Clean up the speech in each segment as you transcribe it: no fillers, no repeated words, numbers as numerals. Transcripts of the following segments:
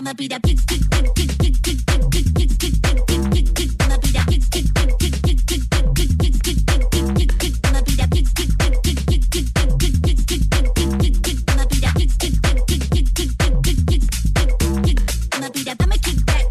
I'ma be that big, big, big, big, big, big, big, big, big, big, big, big, big, big. I'ma be that big, big, big, big, big, big, big, big, big, big, big, big, big. I'ma be that big, big, big, big, big, big, big, big, big, big, big, big, big. I'ma be that big, big, big, big, big, big, big, big, big, big. I'ma be that. I'ma kick back.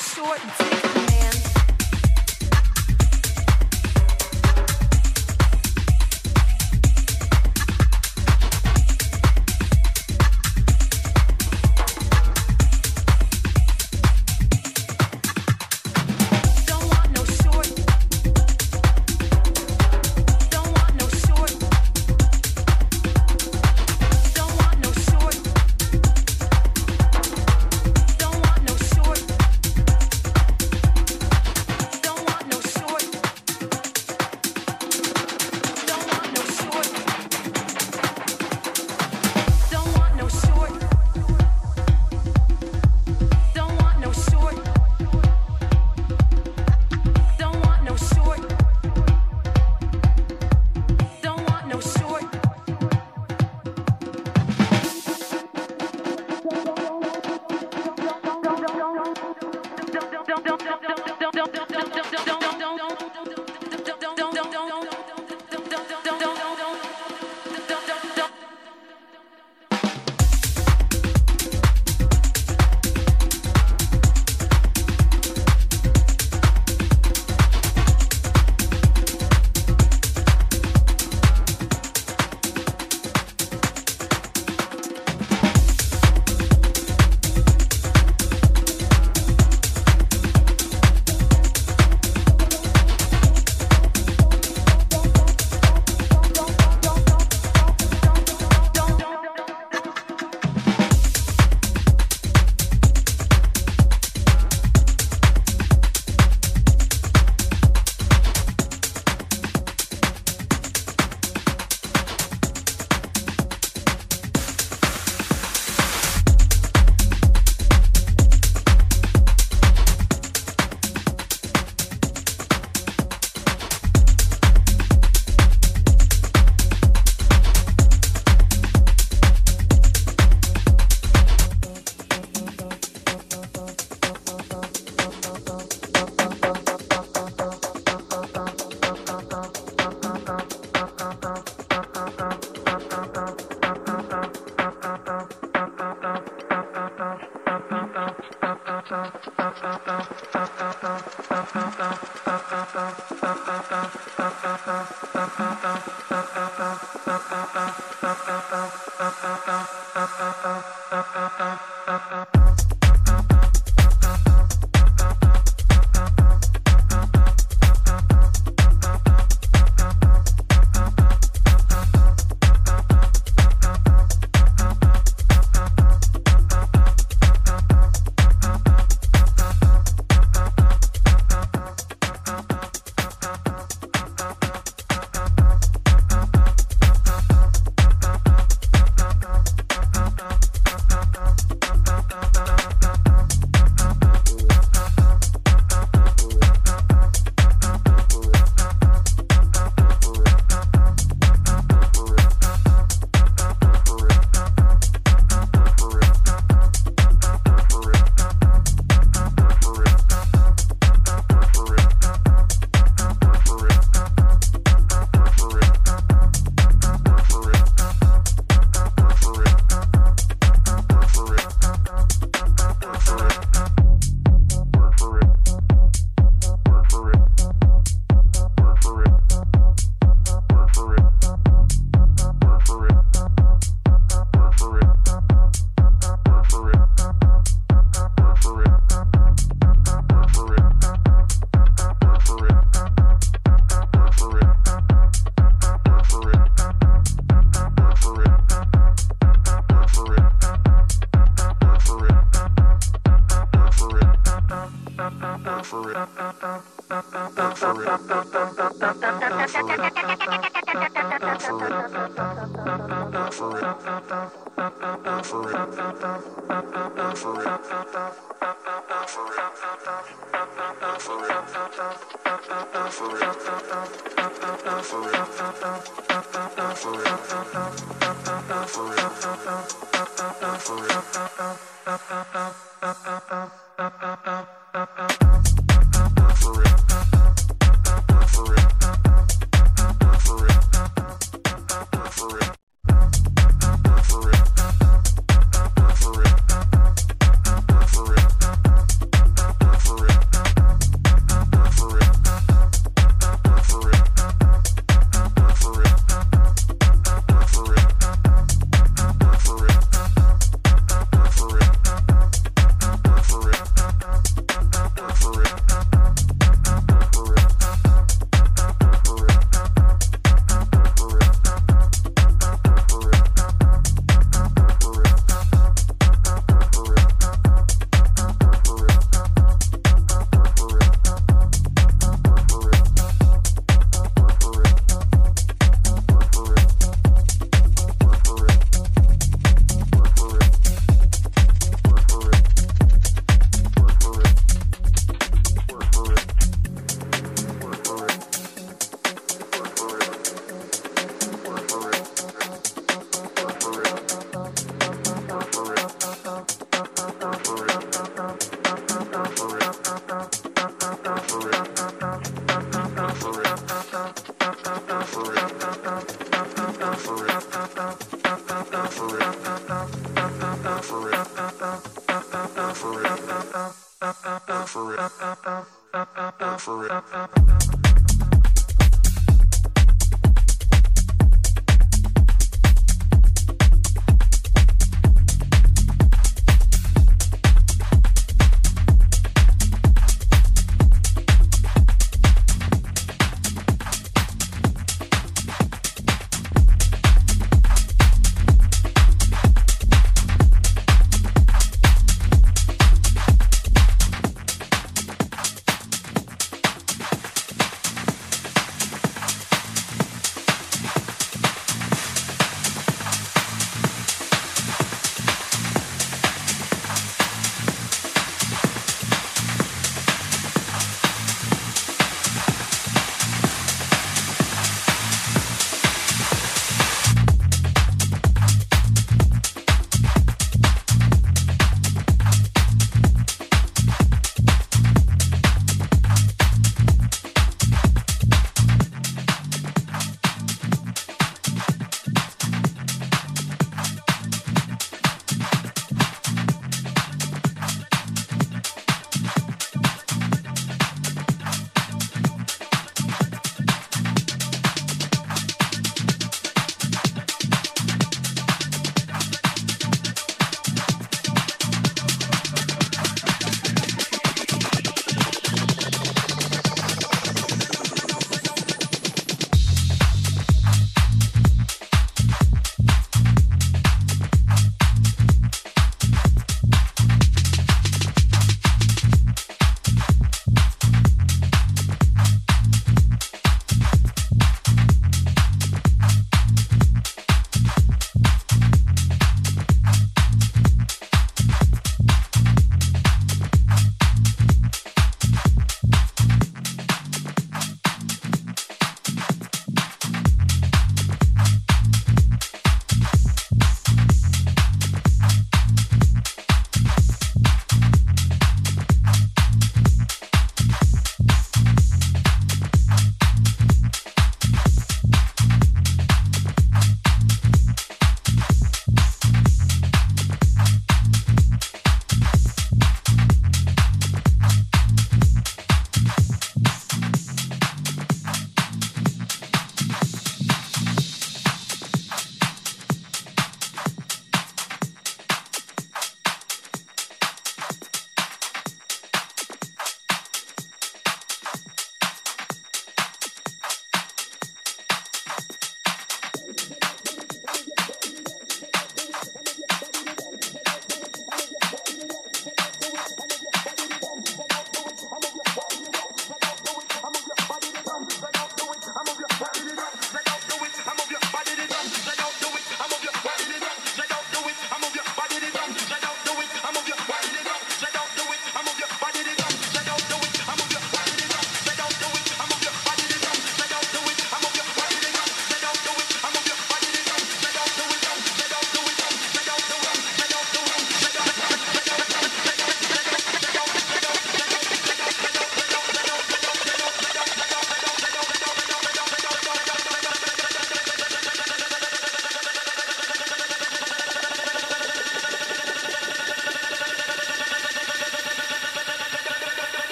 short and take it.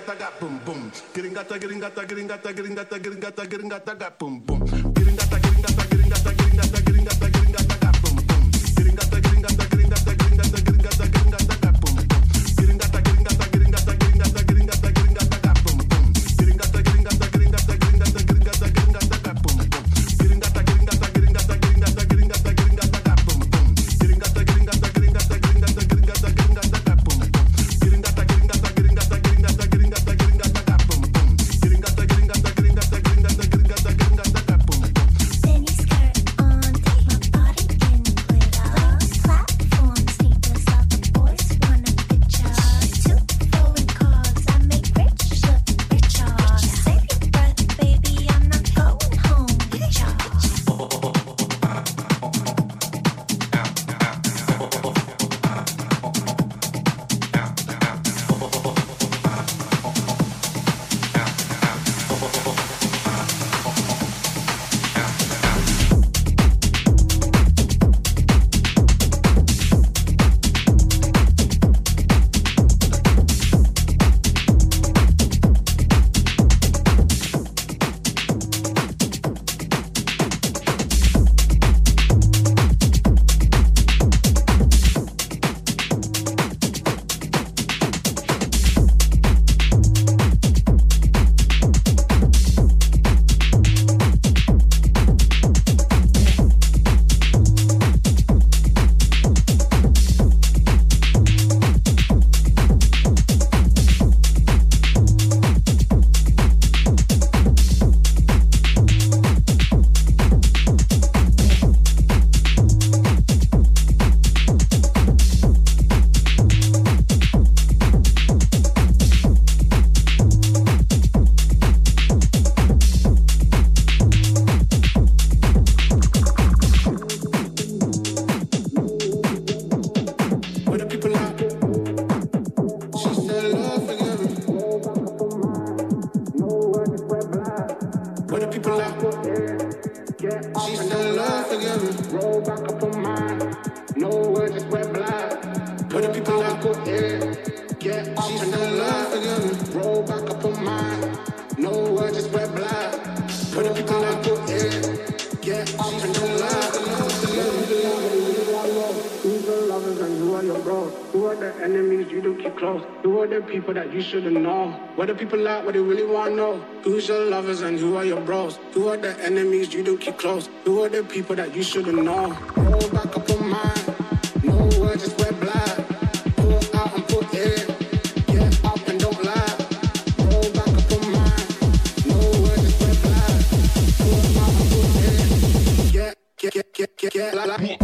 Gringata boom boom. Who are the people that you shouldn't know? Roll back up on mine. No words, just wear black. Pull out and put in. Get up and don't lie. Roll back up on mine. No words, just wear black. Pull out and put in. Get like me.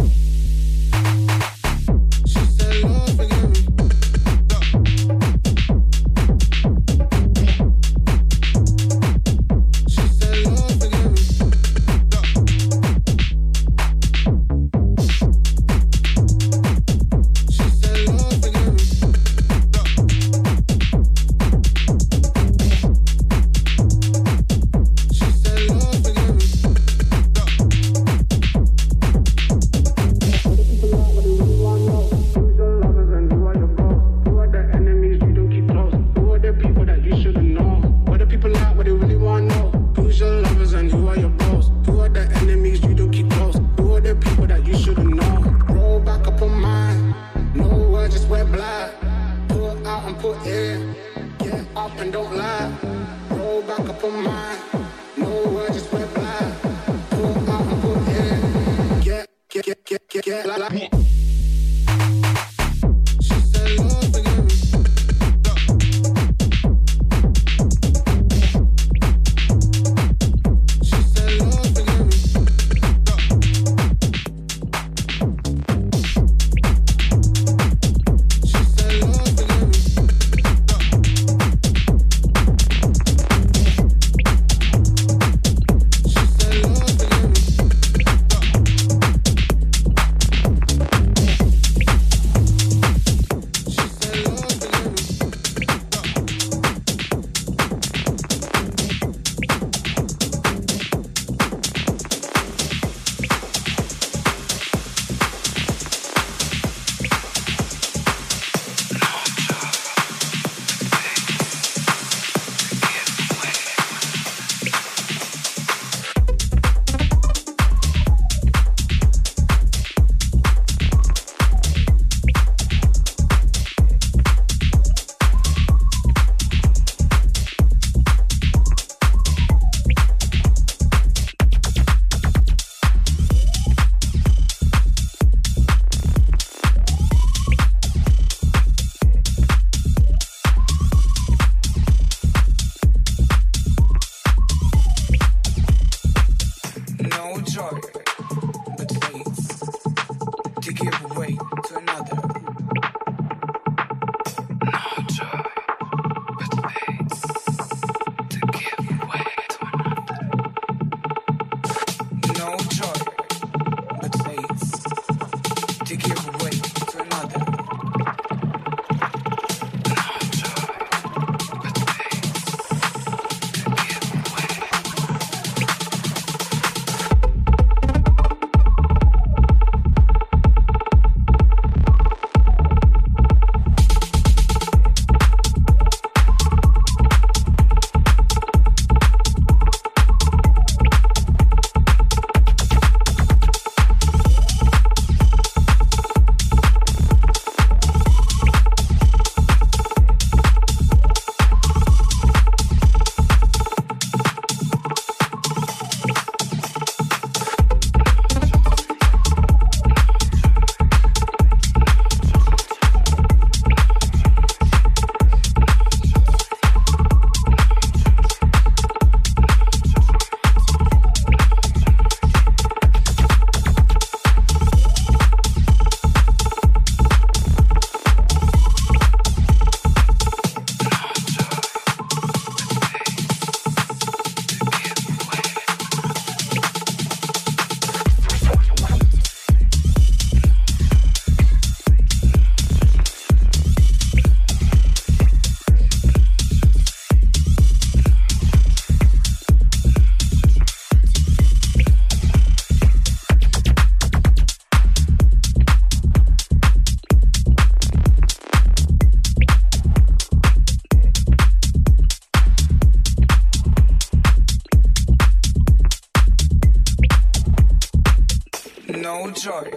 no joy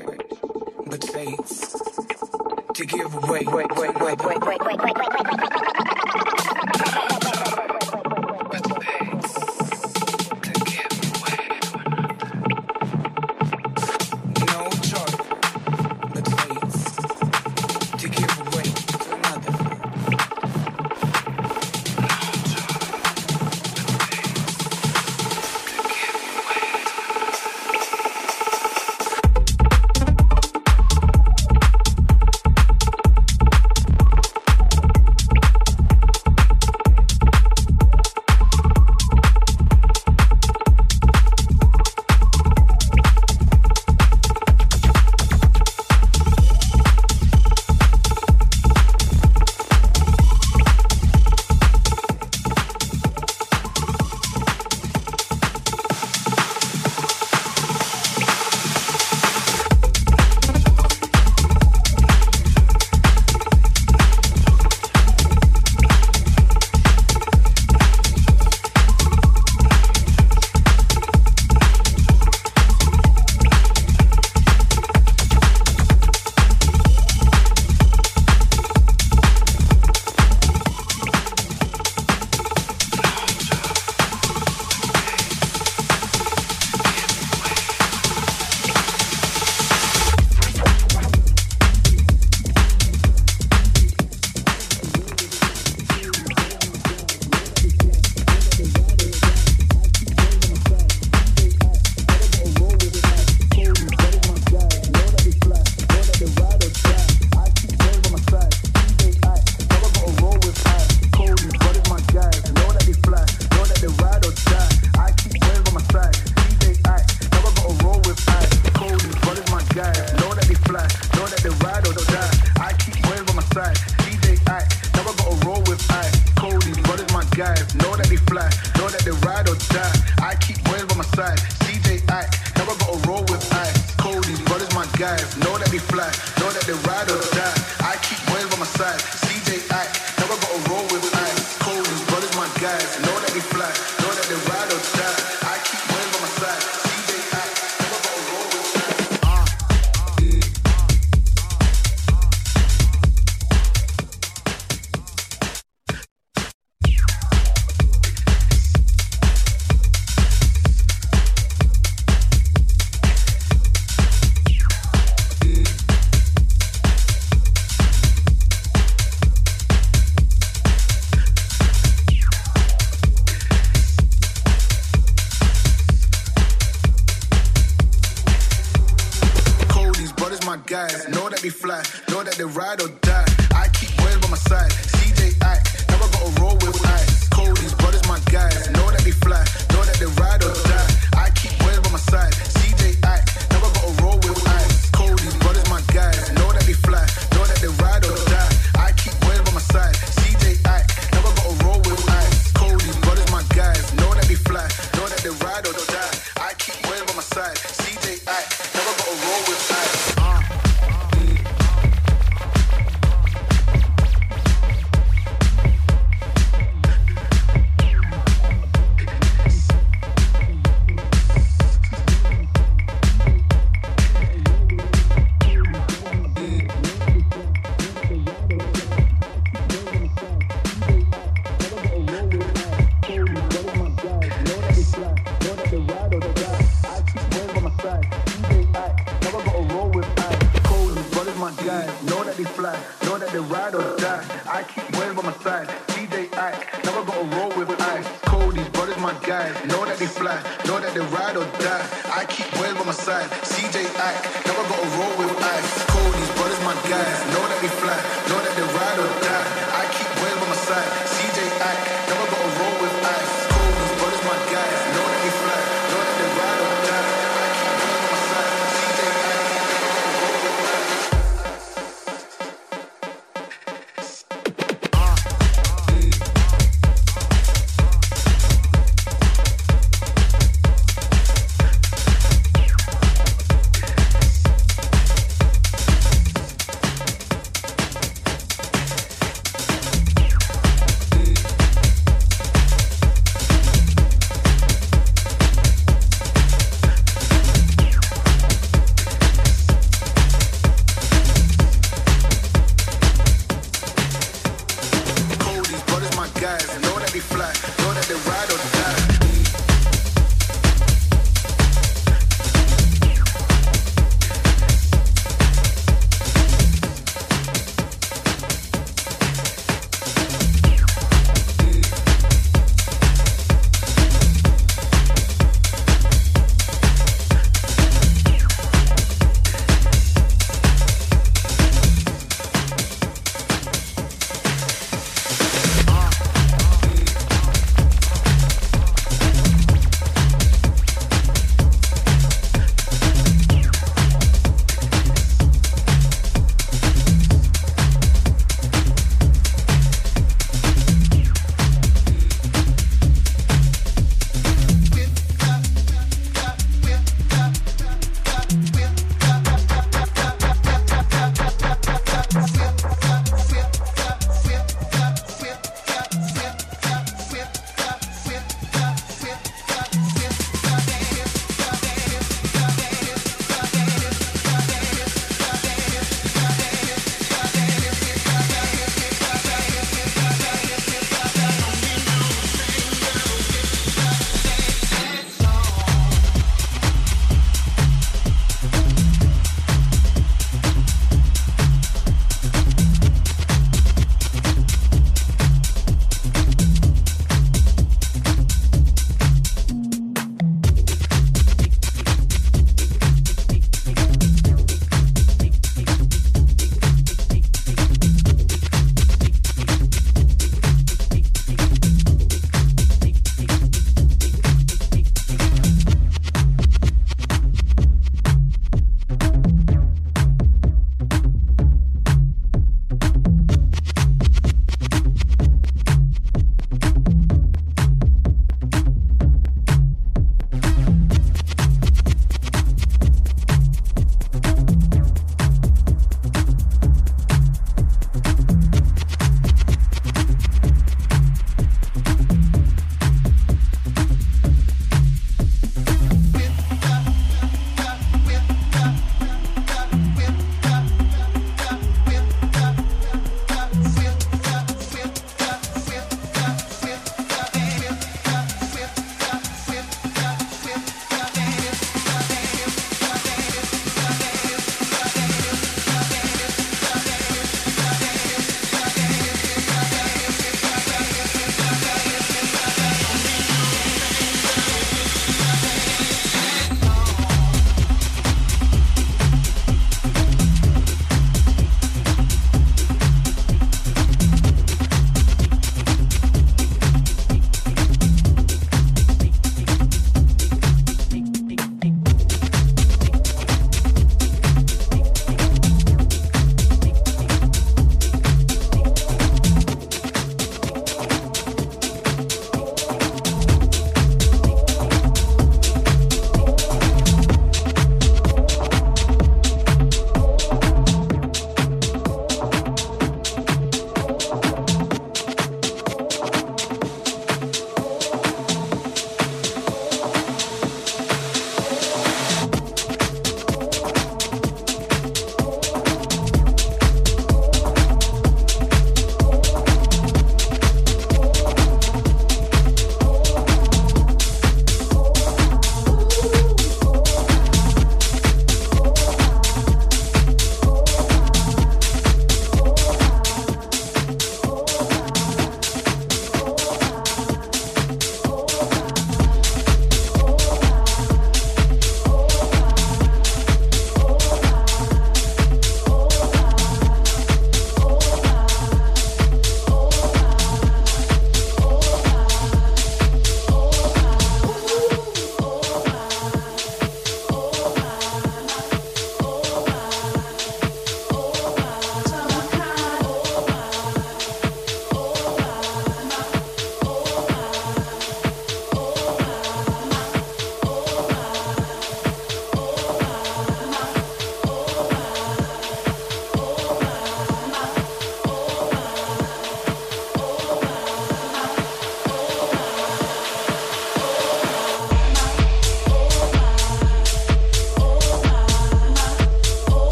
but faith to give way.